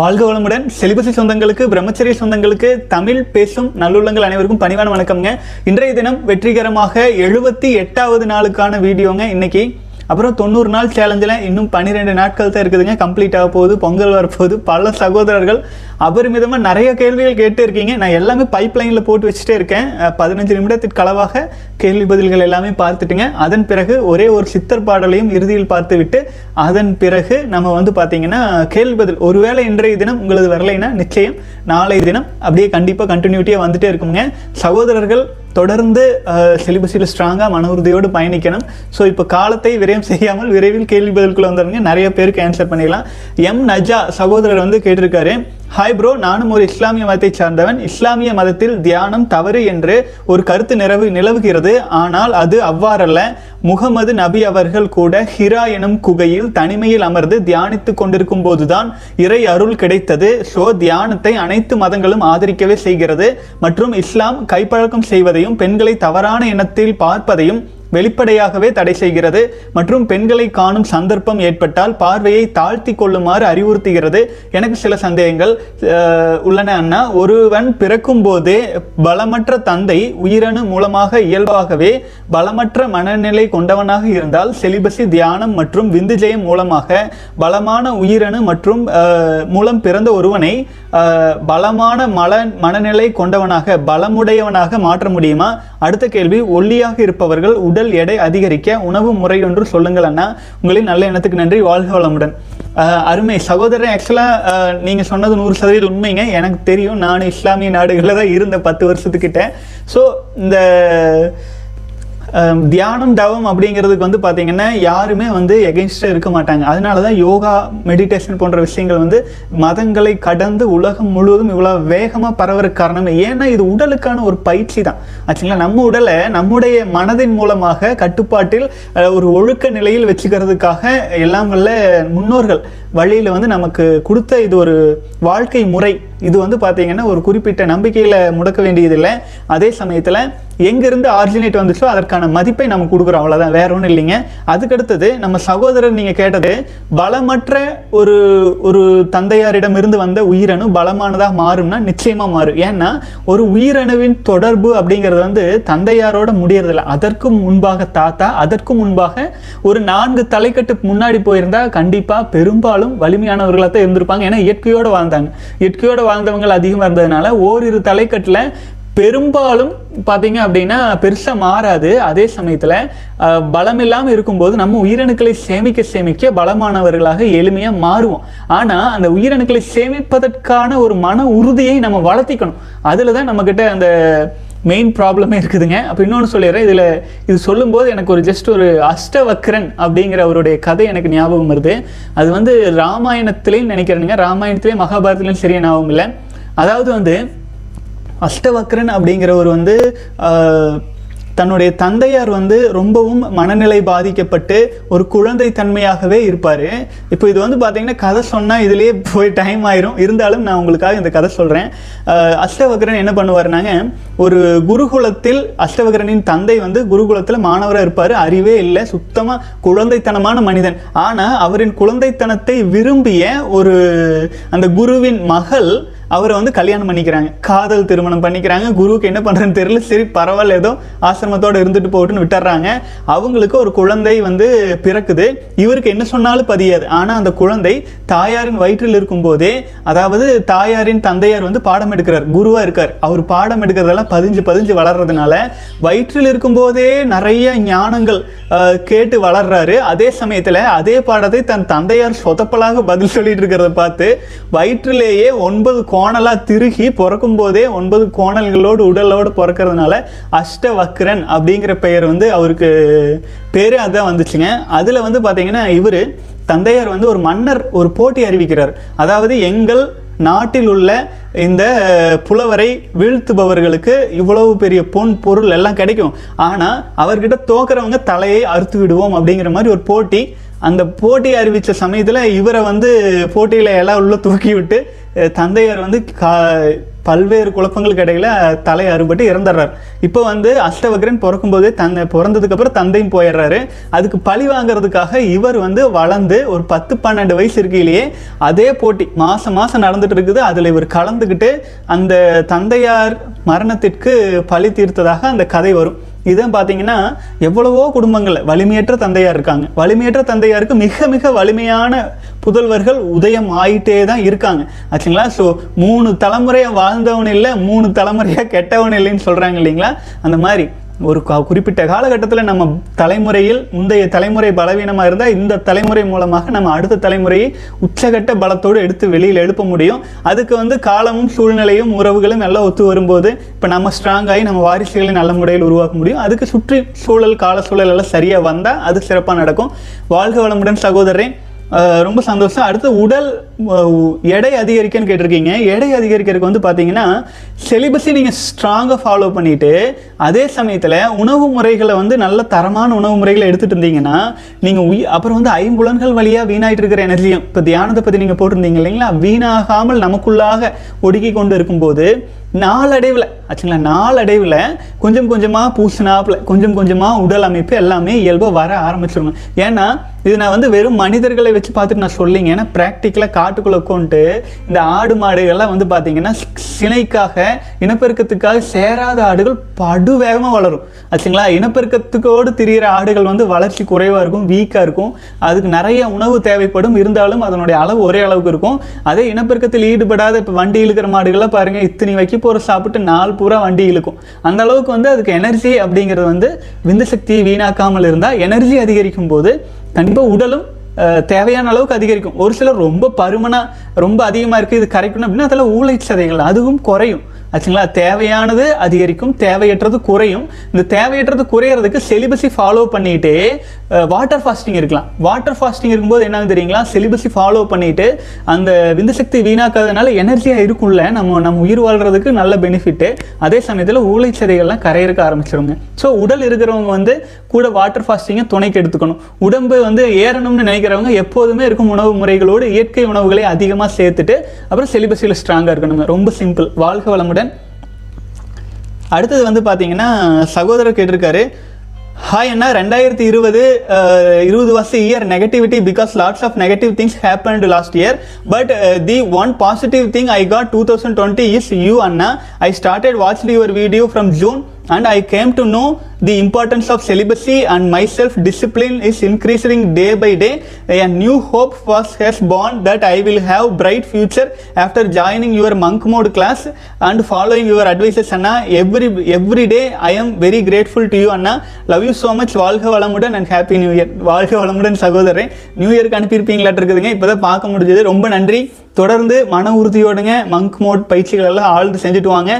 வாழ்க வளமுடன். செலிபசி சொந்தங்களுக்கு, பிரம்மச்சரிய சொந்தங்களுக்கு, தமிழ் பேசும் நல்லுள்ளங்கள் அனைவருக்கும் பணிவான வணக்கம்ங்க. இன்றைய தினம் வெற்றிகரமாக 78வது நாளுக்கான வீடியோங்க இன்னைக்கு. அப்புறம் 90 நாள் சேலஞ்சில் இன்னும் 12 நாட்கள் தான் இருக்குதுங்க, கம்ப்ளீட் ஆக போகுது. பொங்கல் வரப்போகுது. பல சகோதரர்கள் அபரிமிதமாக நிறைய கேள்விகள் கேட்டு இருக்கீங்க. நான் எல்லாமே பைப் லைனில் போட்டு வச்சுட்டே இருக்கேன். 15 நிமிடத்துக்கு அளவாக கேள்வி பதில்கள் எல்லாமே பார்த்துட்டுங்க. அதன் பிறகு ஒரே ஒரு சித்தர் பாடலையும் இறுதியில் பார்த்து விட்டு அதன் பிறகு நம்ம வந்து பார்த்தீங்கன்னா கேள்வி பதில். ஒருவேளை இன்றைய தினம் உங்களது வரலைன்னா நிச்சயம் நாளைய தினம் அப்படியே கண்டிப்பாக கண்டினியூட்டியாக வந்துட்டே இருக்குங்க. சகோதரர்கள் தொடர்ந்து சிலிபஸில் ஸ்ட்ராங்காக மன உறுதியோடு பயணிக்கணும். ஸோ இப்போ காலத்தை விரயம் செய்யாமல் விரைவில் கேள்வி பதிலுக்குள்ள வந்துடுங்க. நிறைய பேருக்கு ஆன்சர் பண்ணிடலாம். எம் நஜா சகோதரர் வந்து கேட்டிருக்காரு, ஹாய் ப்ரோ, நானும் ஒரு இஸ்லாமிய மதத்தை சார்ந்தவன். இஸ்லாமிய மதத்தில் தியானம் தவறு என்று ஒரு கருத்து நிலவுகிறது. ஆனால் அது அவ்வாறல்ல. முகமது நபி அவர்கள் கூட ஹிரா எனும் குகையில் தனிமையில் அமர்ந்து தியானித்து கொண்டிருக்கும் போதுதான் இறை அருள் கிடைத்தது. ஸோ தியானத்தை அனைத்து மதங்களும் ஆதரிக்கவே செய்கிறது. மற்றும் இஸ்லாம் கைப்பழக்கம் செய்வதையும் பெண்களை தவறான எண்ணத்தில் பார்ப்பதையும் வெளிப்படையாகவே தடை செய்கிறது. மற்றும் பெண்களை காணும் சந்தர்ப்பம் ஏற்பட்டால் பார்வையை தாழ்த்தி கொள்ளுமாறு அறிவுறுத்துகிறது. எனக்கு சில சந்தேகங்கள் உள்ளன அண்ணா. ஒருவன் பிறக்கும் போதே பலமற்ற தந்தை உயிரணு மூலமாக இயல்பாகவே பலமற்ற மனநிலை கொண்டவனாக இருந்தால் செலிபசி தியானம் மற்றும் விந்துஜயம் மூலமாக பலமான உயிரணு மற்றும் மூலம் பிறந்த ஒருவனை பலமான மனநிலை கொண்டவனாக பலமுடையவனாக மாற்ற முடியுமா? அடுத்த கேள்வி, ஒல்லியாக இருப்பவர்கள் உடல் எடை அதிகரிக்க உணவு முறை ஒன்று சொல்லுங்கள் அண்ணா. உங்களின் நல்ல எண்ணத்துக்கு நன்றி. வாழ்க வளமுடன். அருமை சகோதரன், ஆக்சுவலாக நீங்கள் சொன்னது 100% உண்மைங்க. எனக்கு தெரியும், நான் இஸ்லாமிய நாடுகளில் தான் இருந்த 10 வருஷத்துக்கிட்ட. ஸோ இந்த தியானம் தவம் அப்படிங்கிறதுக்கு வந்து பார்த்திங்கன்னா யாருமே வந்து எகென்ஸ்டாக இருக்க மாட்டாங்க. அதனால தான் யோகா, மெடிடேஷன் போன்ற விஷயங்கள் வந்து மதங்களை கடந்து உலகம் முழுவதும் இவ்வளோ வேகமாக பரவுற காரணமே. ஏன்னா இது உடலுக்கான ஒரு பயிற்சி தான் ஆச்சுங்களா. நம்ம உடலை நம்முடைய மனதின் மூலமாக கட்டுப்பாட்டில் ஒரு ஒழுக்க நிலையில் வச்சுக்கிறதுக்காக எல்லாம் வல்ல முன்னோர்கள் வழியில் வந்து நமக்கு கொடுத்த இது ஒரு வாழ்க்கை முறை. இது வந்து பார்த்திங்கன்னா ஒரு குறிப்பிட்ட நம்பிக்கையில் முடக்க வேண்டியதில்லை. அதே சமயத்தில் எங்கேருந்து ஆரிஜினேட் வந்துச்சோ அதற்கான மதிப்பை நம்ம கொடுக்குறோம், அவ்வளோதான், வேற ஒன்றும் இல்லைங்க. அதுக்கடுத்தது நம்ம சகோதரர் நீங்கள் கேட்டது, பலமற்ற ஒரு தந்தையாரிடமிருந்து வந்த உயிரணு பலமானதாக மாறும்னா நிச்சயமாக மாறும். ஏன்னா ஒரு உயிரணுவின் தொடர்பு அப்படிங்கிறது வந்து தந்தையாரோட முடியறதில்லை. அதற்கும் முன்பாக தாத்தா, அதற்கும் முன்பாக ஒரு 4 தலைக்கட்டு முன்னாடி போயிருந்தால் கண்டிப்பாக பெரும்பாலும் வலிமையானவர்களாக தான் இருந்திருப்பாங்க. ஏன்னா இயற்கையோடு வாழ்ந்தாங்க. இயற்கையோடு வாழ்ந்தவங்கள் அதிகமாக இருந்ததுனால ஓரிரு தலைக்கட்டில் பெரும்பாலும் பார்த்தீங்க அப்படின்னா பெருசாக மாறாது. அதே சமயத்தில் பலம் இல்லாமல் இருக்கும்போது நம்ம உயிரணுக்களை சேமிக்க சேமிக்க பலமானவர்களாக எளிமையாக மாறுவோம். ஆனால் அந்த உயிரணுக்களை சேமிப்பதற்கான ஒரு மன உறுதியை நம்ம வளர்த்திக்கணும். அதில் தான் நம்மக்கிட்ட அந்த மெயின் ப்ராப்ளமே இருக்குதுங்க. அப்போ இன்னொன்று சொல்லிடுறேன், இது சொல்லும்போது எனக்கு ஒரு ஜஸ்ட் ஒரு அஷ்டவக்ரன் அப்படிங்கிற அவருடைய கதை எனக்கு ஞாபகம் வருது. அது வந்து ராமாயணத்திலையும் நினைக்கிறேனுங்க, ராமாயணத்திலையும் மகாபாரத்திலையும் சரியான ஞாபகம் இல்லை. அதாவது வந்து அஷ்டவக்ரன் அப்படிங்கிறவர் வந்து தன்னுடைய தந்தையார் வந்து ரொம்பவும் மனநிலை பாதிக்கப்பட்டு ஒரு குழந்தை தன்மையாகவே இருப்பார். இப்போ இது வந்து பார்த்திங்கன்னா கதை சொன்னால் இதிலே போய் டைம் ஆயிரும். இருந்தாலும் நான் உங்களுக்காக இந்த கதை சொல்கிறேன். அஷ்டவக்ரன் என்ன பண்ணுவார்னாங்க, ஒரு குருகுலத்தில் அஷ்டவக்ரனின் தந்தை வந்து குருகுலத்தில் மாணவராக இருப்பார். அறிவே இல்லை, சுத்தமாக குழந்தைத்தனமான மனிதன். ஆனால் அவரின் குழந்தைத்தனத்தை விரும்பிய ஒரு அந்த குருவின் மகள் அவரை வந்து கல்யாணம் பண்ணிக்கிறாங்க, காதல் திருமணம் பண்ணிக்கிறாங்க. குருவுக்கு என்ன பண்ணுறதுன்னு தெரியல. சரி பரவாயில்ல, ஏதோ ஆசிரமத்தோடு இருந்துட்டு போட்டுன்னு விட்டுறாங்க. அவங்களுக்கு ஒரு குழந்தை வந்து பிறக்குது. இவருக்கு என்ன சொன்னாலும் பதியாது. ஆனால் அந்த குழந்தை தாயாரின் வயிற்றில் இருக்கும்போதே, அதாவது தாயாரின் தந்தையார் வந்து பாடம் எடுக்கிறார், குருவாக இருக்கார். அவர் பாடம் எடுக்கிறதெல்லாம் பதிஞ்சு வளர்றதுனால வயிற்றில் இருக்கும்போதே நிறைய ஞானங்கள் கேட்டு வளர்றாரு. அதே சமயத்தில் அதே பாடத்தை தன் தந்தையார் சொதப்பலாக பதில் சொல்லிட்டு இருக்கிறத பார்த்து வயிற்றிலேயே 9 கோணலா திருகி பிறக்கும் போதே 9 கோணல்களோடு உடலோடு பிறக்கிறதுனால அஷ்டவக்ரன் அப்படிங்கிற பெயர் வந்து அவருக்கு பேரு அதான் வந்துச்சுங்க. அதுல வந்து பாத்தீங்கன்னா இவர் தந்தையார் வந்து ஒரு மன்னர் ஒரு போட்டி அறிவிக்கிறார். அதாவது எங்கள் நாட்டில் உள்ள இந்த புலவரை வீழ்த்துபவர்களுக்கு இவ்வளவு பெரிய பொன் பொருள் எல்லாம் கிடைக்கும், ஆனால் அவர்கிட்ட தோக்கிறவங்க தலையை அறுத்து விடுவோம் அப்படிங்கிற மாதிரி ஒரு போட்டி. அந்த போட்டி அறிவித்த சமயத்தில் இவரை வந்து போட்டியில் எல்லாம் உள்ளே தூக்கி விட்டு தந்தையார் வந்து பல்வேறு குழப்பங்களுக்கு இடையில் தலை அறுபட்டு இறந்துடுறார். இப்போ வந்து அஷ்டவக்ரன் பிறக்கும்போதே தன்னை பிறந்ததுக்கப்புறம் தந்தையும் போயிடுறாரு. அதுக்கு பழி வாங்கிறதுக்காக இவர் வந்து வளர்ந்து ஒரு 10-12 வயசு இருக்கையிலேயே அதே போட்டி மாதம் மாதம் நடந்துகிட்டு இருக்குது. அதில் இவர் கலந்துக்கிட்டு அந்த தந்தையார் மரணத்திற்கு பழி தீர்த்ததாக அந்த கதை வரும். இதான் பார்த்தீங்கன்னா எவ்வளவோ குடும்பங்களில் வலிமையற்ற தந்தையார் இருக்காங்க. வலிமையற்ற தந்தையாருக்கு மிக மிக வலிமையான புதல்வர்கள் உதயம் ஆகிட்டே தான் இருக்காங்க, ஆச்சுங்களா. ஸோ 3 தலைமுறையாக வாழ்ந்தவன் இல்லை, 3 தலைமுறையாக கெட்டவன் இல்லைன்னு சொல்கிறாங்க இல்லைங்களா. அந்த மாதிரி ஒரு குறிப்பிட்ட காலகட்டத்தில் நம்ம தலைமுறையில் முந்தைய தலைமுறை பலவீனமாக இருந்தால் இந்த தலைமுறை மூலமாக நம்ம அடுத்த தலைமுறையை உச்சகட்ட பலத்தோடு எடுத்து வெளியில் எழுப்ப முடியும். அதுக்கு வந்து காலமும் சூழ்நிலையும் உறவுகளும் எல்லாம் ஒத்து வரும்போது இப்போ நம்ம ஸ்ட்ராங் ஆகி நம்ம வாரிசுகளை நல்ல முறையில் உருவாக்க முடியும். அதுக்கு சுற்றி சூழல் கால சூழல் எல்லாம் சரியாக வந்தால் அது சிறப்பாக நடக்கும். வாழ்க வளமுடன் சகோதரன், ரொம்ப சந்தோஷம். அடுத்து உடல் எடை அதிகரிக்கன்னு கேட்டிருக்கீங்க. எடை அதிகரிக்கிறதுக்கு வந்து பார்த்தீங்கன்னா செலிபஸை நீங்கள் ஸ்ட்ராங்காக ஃபாலோ பண்ணிவிட்டு அதே சமயத்தில் உணவு முறைகளை வந்து நல்ல தரமான உணவு முறைகளை எடுத்துகிட்டு இருந்தீங்கன்னா நீங்கள் அப்புறம் வந்து 5 புலன்கள் வழியாக வீணாகிட்டு இருக்கிற எனர்ஜியும், இப்போ தியானத்தை பற்றி நீங்கள் போட்டிருந்தீங்க இல்லைங்களா, வீணாகாமல் நமக்குள்ளாக ஒடுக்கி கொண்டு இருக்கும்போது நாளடைவில், ஆச்சுங்களா, நாளடைவில் கொஞ்சம் கொஞ்சமாக பூசினாப்பில் கொஞ்சம் கொஞ்சமாக உடல் அமைப்பு எல்லாமே இயல்பாக வர ஆரம்பிச்சிருங்க. ஏன்னா இது நான் வந்து வெறும் மனிதர்களை வச்சு பார்த்துட்டு நான் சொல்லிங்க, ஏன்னா ப்ராக்டிக்கலாக காட்டுக்குள்ளே கொண்டு இந்த ஆடு மாடுகள்லாம் வந்து பார்த்திங்கன்னா சினைக்காக இனப்பெருக்கத்துக்காக சேராத ஆடுகள் படு வேகமாக வளரும், ஆச்சுங்களா. இனப்பெருக்கத்துக்கோடு திரிகிற ஆடுகள் வந்து வளர்ச்சி குறைவாக இருக்கும், வீக்காக இருக்கும். அதுக்கு நிறைய உணவு தேவைப்படும், இருந்தாலும் அதனுடைய அளவு ஒரே அளவுக்கு இருக்கும். அதே இனப்பெருக்கத்தில் ஈடுபடாத இப்போ வண்டி இழுக்கிற மாடுகள்லாம் பாருங்கள், இத்தனை வைக்க போகிற சாப்பிட்டு நாள் பூரா வண்டி இழுக்கும். அந்த அளவுக்கு வந்து அதுக்கு எனர்ஜி அப்படிங்கிறது வந்து விந்து சக்தியை வீணாக்காமல் இருந்தால் எனர்ஜி அதிகரிக்கும் போது கண்டிப்பாக உடலும் தேவையான அளவுக்கு அதிகரிக்கும். ஒரு சிலர் ரொம்ப பருமனாக ரொம்ப அதிகமாக இருக்குது, இது கரைக்கணும் அப்படின்னா அதில் ஊளை சதைகள் அதுவும் குறையும், ஆச்சுங்களா. தேவையானது அதிகரிக்கும், தேவையற்றது குறையும். இந்த தேவையற்றது குறையிறதுக்கு செலிபஸை ஃபாலோ பண்ணிட்டு வாட்டர் ஃபாஸ்டிங் இருக்கலாம். வாட்டர் ஃபாஸ்டிங் இருக்கும்போது என்னன்னு தெரியுங்களா, செலிபஸை ஃபாலோ பண்ணிட்டு அந்த விந்துசக்தி வீணாக்காததுனால எனர்ஜியாக இருக்கும்ல, நம்ம உயிர் வாழ்கிறதுக்கு நல்ல பெனிஃபிட்டு. அதே சமயத்தில் ஊளை சதைகள்லாம் கரையிறக்க ஆரம்பிச்சிருங்க. ஸோ உடல் இருக்கிறவங்க வந்து கூட வாட்டர் ஃபாஸ்டிங்கை துணைக்கு எடுத்துக்கணும். உடம்பு வந்து ஏறணும்னு நினைக்கிறவங்க எப்போதுமே இருக்கும் உணவு முறைகளோடு இயற்கை உணவுகளை அதிகமாக சேர்த்துட்டு அப்புறம் செலிபஸில் ஸ்ட்ராங்காக இருக்கணுங்க. ரொம்ப சிம்பிள். வாழ்க வளமுடன். அடுத்தது வந்து பார்த்தீங்கன்னா சகோதரர் கேட்டிருக்காரு, ஹாய் அண்ணா, 2020 was year negativity because lots of negative things happened last year, but the one positive thing I got 2020 is you அண்ணா. ஐ ஸ்டார்டட் வாட்சிங் your video from June and I came to know the importance of celibacy and my self-discipline is increasing day by day. A new hope has born that I will have bright future after joining your monk mode class and following your advices Anna. Every day I am very grateful to you Anna. Love you so much. Valga valamudan and happy new year. Valga valamudan sagodare. New year ku anupirpinga later irukudunga, ipo da paaka mudijadhu. Romba nandri. தொடர்ந்து மன உறுதியோடுங்க monk mode பயிற்சிகள் எல்லாம் ஆழ்ந்து செஞ்சுட்டு வாங்க,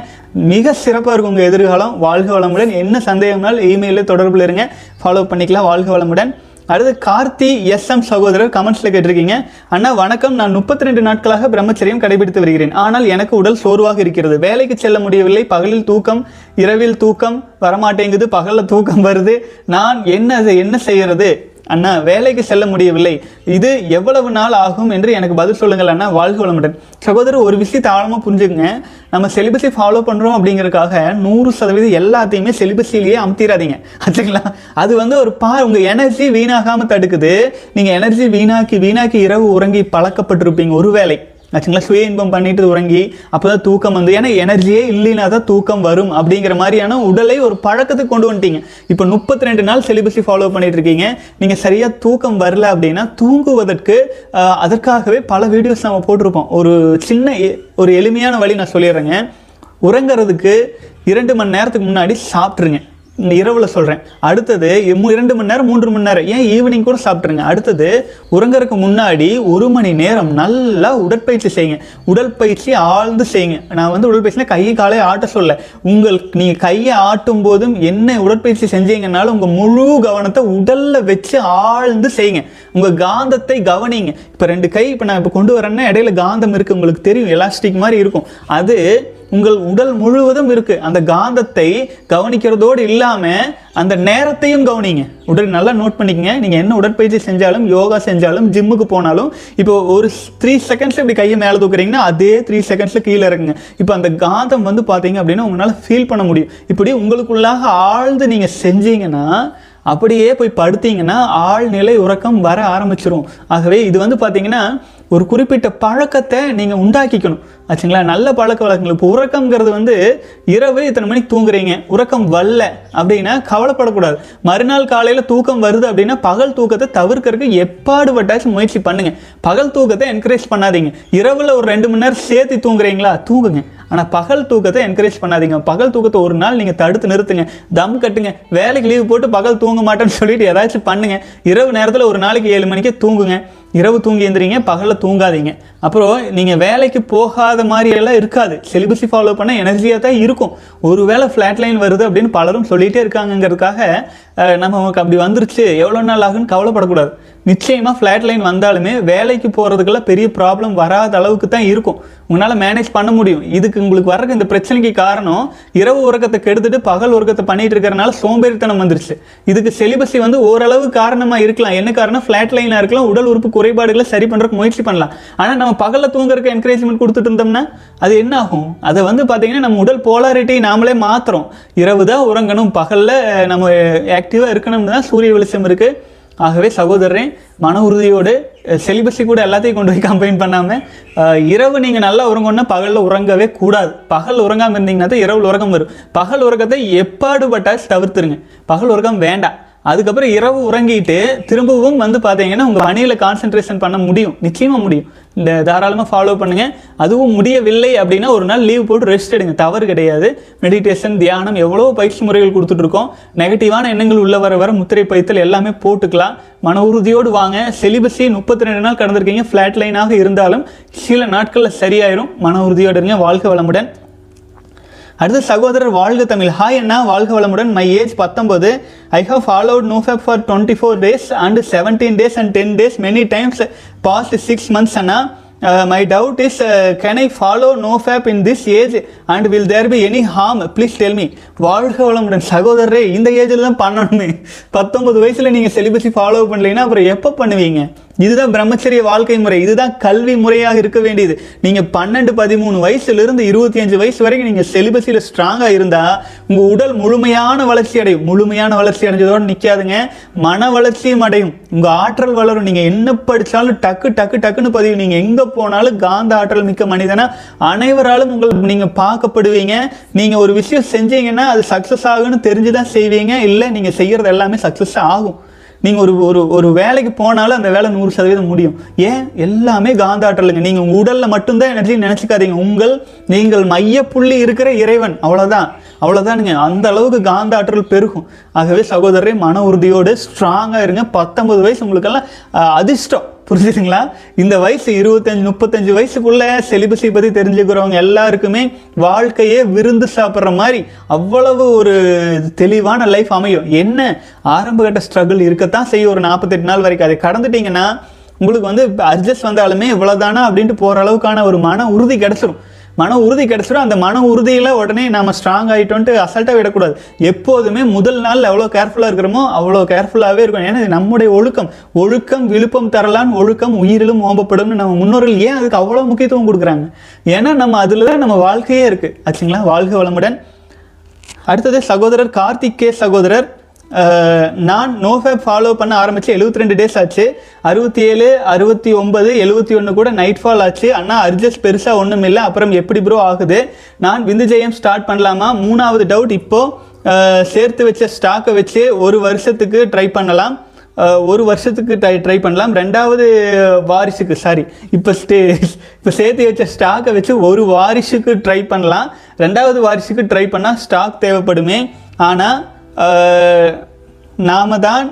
மிக சிறப்பாக இருக்கும் உங்கள் எதிர்காலம். வாழ்க வளமுடன். என்ன சந்தேகம்னால் இமெயிலில் தொடர்பில் இருங்க, ஃபாலோ பண்ணிக்கலாம். வாழ்க வளமுடன். அடுத்து கார்த்தி SM சகோதரர் கமெண்ட்ஸில் கேட்டிருக்கீங்க, அண்ணா வணக்கம், நான் 32 நாட்களாக பிரம்மச்சரியம் கடைபிடித்து வருகிறேன், ஆனால் எனக்கு உடல் சோர்வாக இருக்கிறது, வேலைக்கு செல்ல முடியவில்லை, பகலில் தூக்கம் இரவில் தூக்கம் வரமாட்டேங்குது, பகலில் தூக்கம் வருது, நான் என்ன செய்கிறது அண்ணா, வேலைக்கு செல்ல முடியவில்லை, இது எவ்வளவு நாள் ஆகும் என்று எனக்கு பதில் சொல்லுங்கள் அண்ணா. வாழ்க வளமுடன். சகோதரர், ஒரு விஷயத்தை ஆழமாக புரிஞ்சுக்குங்க, நம்ம செலிபஸை ஃபாலோ பண்ணுறோம் அப்படிங்கிறதுக்காக 100% எல்லாத்தையுமே செலிபஸிலேயே அமுத்திடாதீங்க, ஆச்சுங்களா. அது வந்து ஒரு உங்கள் எனர்ஜி வீணாகாமல் தடுக்குது. நீங்கள் எனர்ஜி வீணாக்கி இரவு உறங்கி பழக்கப்பட்டிருப்பீங்க ஒரு வேளை, ஆச்சுங்களா. சுய இன்பம் பண்ணிட்டு உறங்கி அப்போ தான் தூக்கம் வந்து, ஏன்னா எனர்ஜியே இல்லைன்னா தான் தூக்கம் வரும் அப்படிங்கிற மாதிரியான உடலை ஒரு பழக்கத்துக்கு கொண்டு வந்துட்டீங்க. இப்போ 32 நாள் செலிபஸை ஃபாலோ பண்ணிட்டு இருக்கீங்க, நீங்கள் சரியாக தூக்கம் வரல அப்படின்னா தூங்குவதற்கு அதற்காகவே பல வீடியோஸ் நம்ம போட்டிருப்போம். ஒரு எளிமையான வழி நான் சொல்லிடுறேங்க. உறங்கிறதுக்கு 2 மணி நேரத்துக்கு முன்னாடி சாப்பிட்ருங்க, இந்த இரவில் சொல்கிறேன். அடுத்தது 2 மணி நேரம் 3 மணி நேரம், ஏன் ஈவினிங் கூட சாப்பிட்ருங்க. அடுத்தது உறங்குறதுக்கு முன்னாடி 1 மணி நேரம் நல்லா உடற்பயிற்சி செய்யுங்க, உடற்பயிற்சி ஆழ்ந்து செய்யுங்க. நான் வந்து உடற்பயிற்சினா கையை காலையை ஆட்ட சொல்ல, உங்களுக்கு நீங்கள் கையை ஆட்டும் போதும் என்ன உடற்பயிற்சி செஞ்சீங்கன்னாலும் உங்கள் முழு கவனத்தை உடலில் வச்சு ஆழ்ந்து செய்யுங்க, உங்கள் காந்தத்தை கவனிங்க. இப்போ 2 கை இப்போ நான் கொண்டு வரேன்னா இடையில காந்தம் இருக்குது, உங்களுக்கு தெரியும், எலாஸ்டிக் மாதிரி இருக்கும். அது உங்கள் உடல் முழுவதும் இருக்கு. அந்த காந்தத்தை கவனிக்கிறதோடு இல்லாமல் அந்த நேரத்தையும் கவனிங்க. உடல் நல்லா நோட் பண்ணிக்கங்க. நீங்கள் என்ன உடற்பயிற்சி செஞ்சாலும், யோகா செஞ்சாலும், ஜிம்முக்கு போனாலும், இப்போ ஒரு 3 செகண்ட்ஸில் இப்படி கையை மேலே தூக்குறீங்கன்னா அதே 3 செகண்ட்ஸில் கீழே இருக்குங்க. இப்போ அந்த காந்தம் வந்து பார்த்தீங்க அப்படின்னா உங்களால் ஃபீல் பண்ண முடியும். இப்படி உங்களுக்குள்ளாக ஆழ்ந்து நீங்கள் செஞ்சீங்கன்னா, அப்படியே போய் படுத்தீங்கன்னா ஆழ்நிலை உறக்கம் வர ஆரம்பிச்சிடும். ஆகவே இது வந்து பார்த்தீங்கன்னா ஒரு குறிப்பிட்ட பழக்கத்தை நீங்கள் உண்டாக்கிக்கணும் ஆச்சுங்களா, நல்ல பழக்க வழக்கங்கள். இப்போ உறக்கங்கிறது வந்து இரவு இத்தனை மணிக்கு தூங்குறீங்க, உறக்கம் வரல அப்படின்னா கவலைப்படக்கூடாது. மறுநாள் காலையில் தூக்கம் வருது அப்படின்னா பகல் தூக்கத்தை தவிர்க்கிறதுக்கு எப்பாடுபட்டாச்சும் முயற்சி பண்ணுங்கள். பகல் தூக்கத்தை என்கரேஜ் பண்ணாதீங்க. இரவில் ஒரு 2 மணி நேரம் சேர்த்து தூங்குறீங்களா, தூங்குங்க. ஆனால் பகல் தூக்கத்தை என்கரேஜ் பண்ணாதீங்க. பகல் தூக்கத்தை ஒரு நாள் நீங்கள் தடுத்து நிறுத்துங்க, தம் கட்டுங்க, வேலைக்கு லீவு போட்டு பகல் தூங்க மாட்டேன்னு சொல்லிட்டு ஏதாச்சும் பண்ணுங்கள். இரவு நேரத்தில் ஒரு நாளைக்கு 7 மணிக்கு தூங்குங்க. இரவு தூங்கி எழுந்திரிங்க, பகலில் தூங்காதீங்க. அப்புறம் நீங்கள் வேலைக்கு போகாத மாதிரியெல்லாம் இருக்காது. சிலிபஸை ஃபாலோ பண்ண எனர்ஜியாக தான் இருக்கும். ஒரு வேளை ஃப்ளாட் லைன் வருது அப்படின்னு பலரும் சொல்லிகிட்டே இருக்காங்கங்கிறதுக்காக நமக்கு அப்படி வந்துருச்சு எவ்வளோ நாள் ஆகுன்னு கவலைப்படக்கூடாது. நிச்சயமாக ஃப்ளாட் லைன் வந்தாலுமே வேலைக்கு போகிறதுக்கெல்லாம் பெரிய ப்ராப்ளம் வராத அளவுக்கு தான் இருக்கும். உங்களால் மேனேஜ் பண்ண முடியும். இதுக்கு உங்களுக்கு வர்றதுக்கு இந்த பிரச்சனைக்கு காரணம் இரவு உறக்கத்தை கெடுத்துட்டு பகல் உறக்கத்தை பண்ணிகிட்டு இருக்கிறனால சோம்பேறித்தனம் வந்துருச்சு. இதுக்கு சிலிபஸை வந்து ஓரளவு காரணமாக இருக்கலாம். என்ன காரணம்? ஃப்ளாட் லைனாக இருக்கலாம், உடல் உறுப்பு குறைபாடுகளை சரி பண்ணுறதுக்கு முயற்சி பண்ணலாம். ஆனால் நம்ம பகலில் தூங்குறதுக்கு என்கரேஜ்மெண்ட் கொடுத்துட்டு இருந்தோம்னா அது என்ன ஆகும்? அதை வந்து பார்த்தீங்கன்னா நம்ம உடல் போலாரிட்டி நாமளே மாற்றுறோம். இரவு தான் உறங்கணும், பகலில் நம்ம ஆக்டிவாக இருக்கணும்னு தான் சூரிய வெளிச்சம் இருக்குது. ஆகவே சகோதரரே, மன உறுதியோடு செலிபஸை கூட எல்லாத்தையும் கொண்டு போய் கம்பைன் பண்ணாமல், இரவு நீங்கள் நல்லா உறங்கணும்னா பகலில் உறங்கவே கூடாது. பகல் உறங்காமல் இருந்தீங்கன்னா தான் இரவு உறக்கம் வரும். பகல் உறக்கத்தை எப்பாடுபட்டாச்சு தவிர்த்துருங்க. பகல் உறக்கம் வேண்டாம். அதுக்கப்புறம் இரவு உறங்கிட்டு திரும்பவும் வந்து பார்த்தீங்கன்னா உங்கள் பணியில் கான்சென்ட்ரேஷன் பண்ண முடியும். நிச்சயமாக முடியும். இந்த தாராளமாக ஃபாலோ பண்ணுங்கள். அதுவும் முடியவில்லை அப்படின்னா ஒரு நாள் லீவ் போட்டு ரெஸ்ட் எடுங்க, தவறு கிடையாது. மெடிடேஷன், தியானம், எவ்வளோ பயிற்சி முறைகள் கொடுத்துட்ருக்கோம். நெகட்டிவான எண்ணங்கள் உள்ள வர வர முத்திரை பயிற்சிகள் எல்லாமே போட்டுக்கலாம். மன உறுதியோடு வாங்க. சிலிபஸே 32 நாள் கடந்திருக்கீங்க. ஃப்ளாட் லைனாக இருந்தாலும் சில நாட்களில் சரியாயிரும். மன உறுதியோடு இருங்க. வாழ்க வளமுடன். அடுத்த சகோதரர் வாழ்க தமிழ். ஹாய் அண்ணா, வாழ்க வளமுடன். My age 19. I have followed NoFap for 24 days and 17 days and 10 days many times past 6 months anna. My doubt is can I follow NoFap in this age and will there be any harm? Please tell me. வாழ்க வளமுடன் சகோதரரே. இந்த ஏஜில் தான் பண்ணணுமே. 19 வயசில் நீங்கள் செலிபஸை follow பண்ணலைன்னா அப்புறம் எப்போ பண்ணுவீங்க? இதுதான் பிரம்மச்சரிய வாழ்க்கை முறை. இதுதான் கல்வி முறையாக இருக்க வேண்டியது. நீங்கள் 12-13 வயசுலேருந்து 25 வயசு வரைக்கும் நீங்கள் செலிபஸில் ஸ்ட்ராங்காக இருந்தால் உங்கள் உடல் முழுமையான வளர்ச்சி அடையும். முழுமையான வளர்ச்சி அடைஞ்சதோடு நிற்காதுங்க, மன வளர்ச்சியும் அடையும். உங்கள் ஆற்றல் வளரும். நீங்கள் என்ன படித்தாலும் டக்கு டக்கு டக்குன்னு பதிவு. நீங்கள் எங்கே போனாலும் காந்த ஆற்றல் மிக்க மனிதனாக அனைவராலும் உங்களுக்கு நீங்கள் பார்க்கப்படுவீங்க. நீங்கள் ஒரு விஷயம் செஞ்சீங்கன்னா அது சக்ஸஸ் ஆகுன்னு தெரிஞ்சு தான் செய்வீங்க. இல்லை, நீங்கள் செய்கிறது எல்லாமே சக்ஸஸ் ஆகும். நீங்கள் ஒரு வேலைக்கு போனாலும் அந்த வேலை 100% முடியும். ஏன்? எல்லாமே காந்தாற்றலுங்க. நீங்கள் உங்கள் உடலில் மட்டும்தான் எனர்ஜி நினச்சிக்காதீங்க. நீங்கள் மையப்புள்ளி இருக்கிற இறைவன், அவ்வளோதான். அவ்வளோதானுங்க. அந்த அளவுக்கு காந்தாற்றல் பெருகும். ஆகவே சகோதரரை, மன உறுதியோடு ஸ்ட்ராங்காக இருங்க. 19 வயசு உங்களுக்கெல்லாம் அதிர்ஷ்டம். புரிஞ்சுதுங்களா? இந்த வயசு 25-35 வயசுக்குள்ளே செலிபஸை பற்றி தெரிஞ்சுக்கிறவங்க எல்லாருக்குமே வாழ்க்கையே விருந்து சாப்பிட்ற மாதிரி அவ்வளவு ஒரு தெளிவான லைஃப் அமையும். என்ன ஆரம்பகட்ட ஸ்ட்ரகிள் இருக்கத்தான் செய்யும். ஒரு 48 நாள் வரைக்கும் அதை கடந்துட்டிங்கன்னா உங்களுக்கு வந்து அட்ஜஸ்ட் வந்தாலுமே இவ்வளோதானா அப்படின்ட்டு போகிற அளவுக்கான ஒரு மன உறுதி கிடச்சிடும். அந்த மன உறுதியில் உடனே நாம் ஸ்ட்ராங் ஆகிட்டோன்ட்டு அசால்ட்டாக விடக்கூடாது. எப்போதுமே முதல் நாள் எவ்வளோ கேர்ஃபுல்லாக இருக்கிறோமோ அவ்வளோ கேர்ஃபுல்லாகவே இருக்கும். ஏன்னா இது நம்முடைய ஒழுக்கம். ஒழுக்கம் விழுப்பம் தரலான், ஒழுக்கம் உயிரிலும் ஓம்பப்படும்னு நம்ம முன்னோர்கள் ஏன் அதுக்கு அவ்வளோ முக்கியத்துவம் கொடுக்குறாங்க? ஏன்னா நம்ம அதில் தான் நம்ம வாழ்க்கையே இருக்குது ஆச்சுங்களா. வாழ்க வளமுடன். அடுத்தது சகோதரர் கார்த்திகே சகோதரர். நான் நோஃபேப் ஃபாலோ பண்ண ஆரம்பித்து 72 டேஸ் ஆச்சு. 67, 69, 71 கூட நைட் ஃபால் ஆச்சு. ஆனால் அட்ஜஸ்ட் பெருசாக ஒன்றும் இல்லை. அப்புறம் எப்படி ப்ரோ ஆகுது? நான் விந்துஜெயம் ஸ்டார்ட் பண்ணலாமா? 3வது டவுட், இப்போது சேர்த்து வச்ச ஸ்டாக்கை வச்சு ஒரு வருஷத்துக்கு ட்ரை பண்ணலாம். 1 வருஷத்துக்கு ட்ரை பண்ணலாம். 2வது வாரிசுக்கு இப்போ சேர்த்து வச்ச ஸ்டாக்கை வச்சு 1 வாரிசுக்கு ட்ரை பண்ணலாம். 2வது வாரிசுக்கு ட்ரை பண்ணால் ஸ்டாக் தேவைப்படுமே. ஆனால் நாம தான்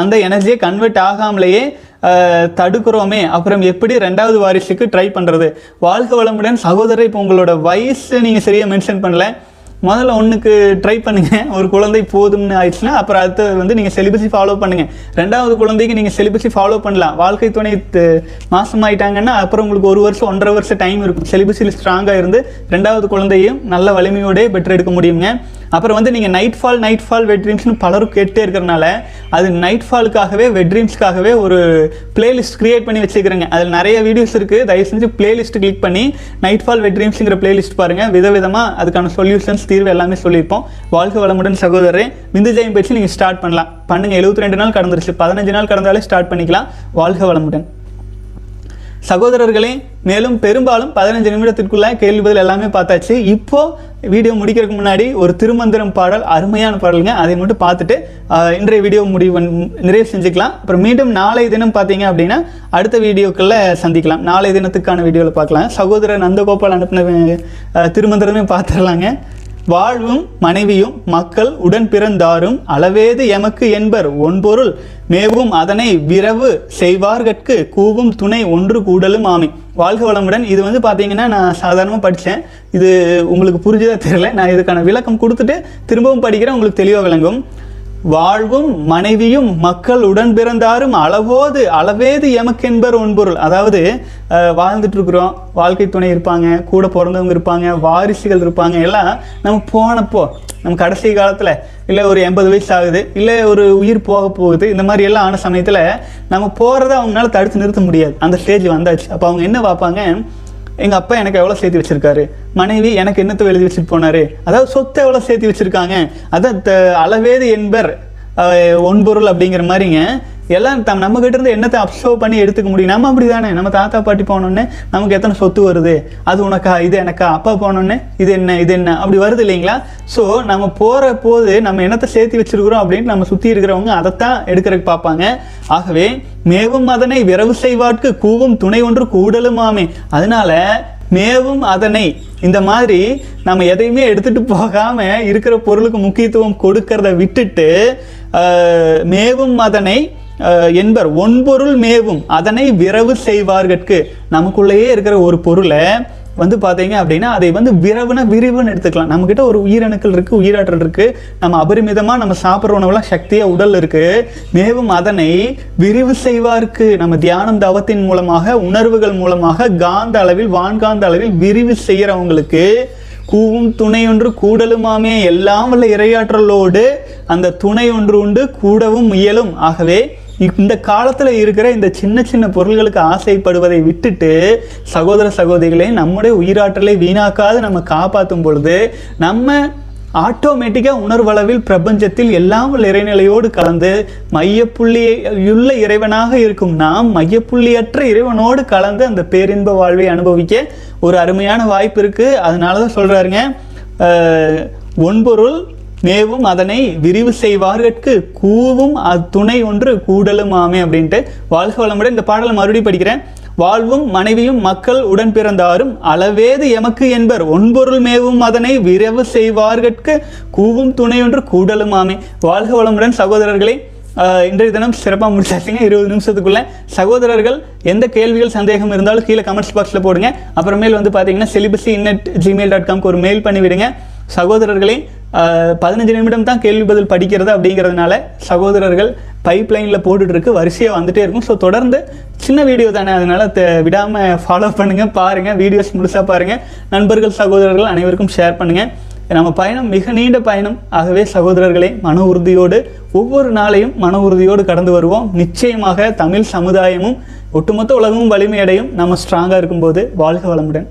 அந்த எனர்ஜியை கன்வெர்ட் ஆகாமலேயே தடுக்கிறோமே. அப்புறம் எப்படி 2வது வாரிசுக்கு ட்ரை பண்ணுறது? வாழ்க வளமுடன் சகோதரர். இப்போ உங்களோட வயசு நீங்கள் சரியாக மென்ஷன் பண்ணல. முதல்ல ஒன்றுக்கு ட்ரை பண்ணுங்கள். ஒரு குழந்தை போதும்னு ஆயிடுச்சுன்னா அப்புறம் அடுத்தது வந்து நீங்கள் செலிபஸை ஃபாலோ பண்ணுங்கள். ரெண்டாவது குழந்தைக்கு நீங்கள் செலிபஸை ஃபாலோ பண்ணலாம். வாழ்க்கை துணை மாசமாயிட்டாங்கன்னா அப்புறம் உங்களுக்கு 1 வருஷம் 1.5 வருஷம் டைம் இருக்கும். செலிபஸில் ஸ்ட்ராங்காக இருந்து ரெண்டாவது குழந்தையும் நல்ல வலிமையோடே பெற்றெடுக்க முடியுங்க. அப்புறம் வந்து நீங்கள் நைட் ஃபால் வெட்ரீம்ஸ்னு பலரும் கேட்டே இருக்கிறனால அது நைட் ஃபாலுக்காகவே வெட்ரீம்ஸ்க்காகவே ஒரு பிளேலிஸ்ட் க்ரியேட் பண்ணி வச்சுக்கிறேங்க. அதில் நிறைய வீடியோஸ் இருக்குது. தயவு செஞ்சு பிளேலிஸ்ட் கிளிக் பண்ணி நைட் ஃபால் வெட்ரீம்ஸுங்கிற பிளேலிஸ்ட் பாருங்கள். விதவிதமாக அதுக்கான சொல்யூஷன்ஸ் தீர்வு எல்லாமே சொல்லியிருப்போம். வாழ்க்கை வளமுடன் சகோதரரே. விந்துஜயம் பேச்சு நீங்கள் ஸ்டார்ட் பண்ணலாம். பண்ணுங்கள். 72 நாள் கடந்துருச்சு. 15 நாள் கடந்தாலே ஸ்டார்ட் பண்ணிக்கலாம். வாழ்க வளமுடன் சகோதரர்களே. மேலும் பெரும்பாலும் 15 நிமிடத்திற்குள்ளே கேள்வி பதில் எல்லாமே பார்த்தாச்சு. இப்போது வீடியோ முடிக்கிறதுக்கு முன்னாடி ஒரு திருமந்திரம் பாடல், அருமையான பாடலுங்க, அதை மட்டும் பார்த்துட்டு இன்றைய வீடியோ நிறைவு செஞ்சுக்கலாம். அப்புறம் மீண்டும் நாளை தினம் பார்த்தீங்க அப்படின்னா அடுத்த வீடியோக்குள்ளே சந்திக்கலாம். நாளை தினத்துக்கான வீடியோவில் பார்க்கலாம். சகோதரர் நந்தகோபால் அனுப்பின திருமந்திரமே பார்த்துடலாங்க. வாழ்வும் மனைவியும் மக்கள் உடன் பிறந்தாரும் அளவேது எமக்கு என்பர் ஒன்பொருள் மேவும் அதனை விரவு செய்வார்கட்கு கூவும் துணை ஒன்று கூடலும் ஆமை. வாழ்க வளமுடன். இது வந்து பார்த்தீங்கன்னா நான் சாதாரணமாக படித்தேன். இது உங்களுக்கு புரிஞ்சதாக தெரியல. நான் இதுக்கான விளக்கம் கொடுத்துட்டு திரும்பவும் படிக்கிறேன், உங்களுக்கு தெளிவாக விளங்கும். வாழ்வும் மனைவியும் மக்கள் உடன் பிறந்தாரும் அளவேது எமக்கென்பர் ஒன்பொருள். அதாவது வாழ்ந்துட்டுருக்குறோம், வாழ்க்கை துணை இருப்பாங்க, கூட பிறந்தவங்க இருப்பாங்க, வாரிசுகள் இருப்பாங்க. எல்லாம் நம்ம போனப்போ நம்ம கடைசி காலத்தில் இல்லை ஒரு 80 வயசு ஆகுது, இல்லை ஒரு உயிர் போக போகுது, இந்த மாதிரி எல்லாம் ஆன சமயத்தில் நம்ம போகிறத அவங்களால தடுத்து நிறுத்த முடியாது. அந்த ஸ்டேஜ் வந்தாச்சு. அப்போ அவங்க என்ன பார்ப்பாங்க, எங்கள் அப்பா எனக்கு எவ்வளோ சேர்த்து வச்சுருக்காரு, மனைவி எனக்கு என்னத்தை எழுதி வச்சுட்டு போனார், அதாவது சொத்தை எவ்வளோ சேர்த்து வச்சுருக்காங்க, அதான் அளவேது என்பர் ஒன்பொருள் அப்படிங்கிற மாதிரிங்க. எல்லாம் நம்மகிட்ட இருந்து என்னத்தை அப்சர்வ் பண்ணி எடுத்துக்க முடியும். நம்ம அப்படி தானே, நம்ம தாத்தா பாட்டி போனோன்னே நமக்கு எத்தனை சொத்து வருது, அது உனக்கா இது எனக்கா, அப்பா போனோன்னே இது என்ன அப்படி வருது இல்லைங்களா. ஸோ நம்ம போகிற போது நம்ம என்னத்தை சேர்த்து வச்சுருக்குறோம் அப்படின்னு நம்ம சுற்றி இருக்கிறவங்க அதைத்தான் எடுக்கிறதுக்கு பார்ப்பாங்க. ஆகவே மேவும் அதனை விரவு செய்வார்க்கு கூவும் துணை ஒன்று கூடலுமாமே. அதனால மேவும் அதனை இந்த மாதிரி நம்ம எதையுமே எடுத்துகிட்டு போகாமல் இருக்கிற பொருளுக்கு முக்கியத்துவம் கொடுக்கறத விட்டுட்டு மேவும் அதனை என்பர் ஒன்பொருள் மேவும் அதனை விரவு செய்வார்கட்கு. நமக்குள்ளேயே இருக்கிற ஒரு பொருளை வந்து பார்த்தீங்க அப்படின்னா அதை வந்து விரவுனா விரிவுன்னு எடுத்துக்கலாம். நம்மக்கிட்ட ஒரு உயிரணுக்கள் இருக்குது, உயிராற்றல் இருக்குது, நம்ம அபரிமிதமாக நம்ம சாப்பிட்ற உணவுலாம் சக்தியாக உடல் இருக்குது. மேலும் அதனை விரிவு செய்வார்க்கு நம்ம தியானம் தவத்தின் மூலமாக உணர்வுகள் மூலமாக காந்த அளவில் வான்காந்த அளவில் விரிவு செய்கிறவங்களுக்கு கூவும் துணையொன்று கூடலுமாமே. எல்லாம் உள்ள இரையாற்றலோடு அந்த துணை ஒன்று உண்டு கூடவும் இயலும். ஆகவே இந்த காலத்தில் இருக்கிற இந்த சின்ன சின்ன பொருள்களுக்கு ஆசைப்படுவதை விட்டுட்டு சகோதர சகோதரிகளை நம்முடைய உயிராற்றலை வீணாக்காது நம்ம காப்பாற்றும் பொழுது நம்ம ஆட்டோமேட்டிக்காக உணர்வளவில் பிரபஞ்சத்தில் எல்லாம் உள்ள இறைநிலையோடு கலந்து மையப்புள்ளியுள்ள இறைவனாக இருக்கும் நாம் மையப்புள்ளியற்ற இறைவனோடு கலந்து அந்த பேரின்ப வாழ்வை அனுபவிக்க ஒரு அருமையான வாய்ப்பு இருக்குது. அதனால தான் சொல்கிறாருங்க, ஒன்பொருள் மேவும் அதனை விரிவு செய்வார்கட்கு கூவும் துணை ஒன்று கூடலும் ஆமே அப்படின்ட்டு. வாழ்க வளமுடன். இந்த பாடலை மறுபடியும் படிக்கிறேன். வாழ்வும் மனைவியும் மக்கள் உடன் பிறந்தாரும் அளவேது எமக்கு என்பர் ஒன்பொருள் மேவும் அதனை விரவு செய்வார்கட்கு கூவும் துணை ஒன்று கூடலும் ஆமே. வாழ்க வளமுடன் சகோதரர்களே. இன்றைய தினம் சிறப்பாக முடிச்சாச்சுங்க. 20 நிமிஷத்துக்குள்ளே. சகோதரர்கள் எந்த கேள்விகள் சந்தேகம் இருந்தாலும் கீழே கமெண்ட்ஸ் பாக்ஸில் போடுங்க. அப்புறமேல் வந்து பார்த்தீங்கன்னா celibacy@gmail.com ஒரு மெயில் பண்ணிவிடுங்க. சகோதரர்களே, 15 நிமிடம் தான் கேள்வி பதில் படிக்கிறது அப்படிங்கிறதுனால சகோதரர்கள் பைப் லைனில் போட்டுட்ருக்கு, வரிசையாக வந்துகிட்டே இருக்கும். ஸோ தொடர்ந்து சின்ன வீடியோ தானே, அதனால் விடாமல் ஃபாலோ பண்ணுங்கள், பாருங்கள், வீடியோஸ் முழுசாக பாருங்கள். நண்பர்கள் சகோதரர்கள் அனைவருக்கும் ஷேர் பண்ணுங்கள். நம்ம பயணம் மிக நீண்ட பயணம். ஆகவே சகோதரர்களே, மன உறுதியோடு ஒவ்வொரு நாளையும் மன உறுதியோடு கடந்து வருவோம். நிச்சயமாக தமிழ் சமுதாயமும் ஒட்டுமொத்த உலகமும் வலிமையடையும் நம்ம ஸ்ட்ராங்காக இருக்கும்போது. வாழ்க வளமுடன்.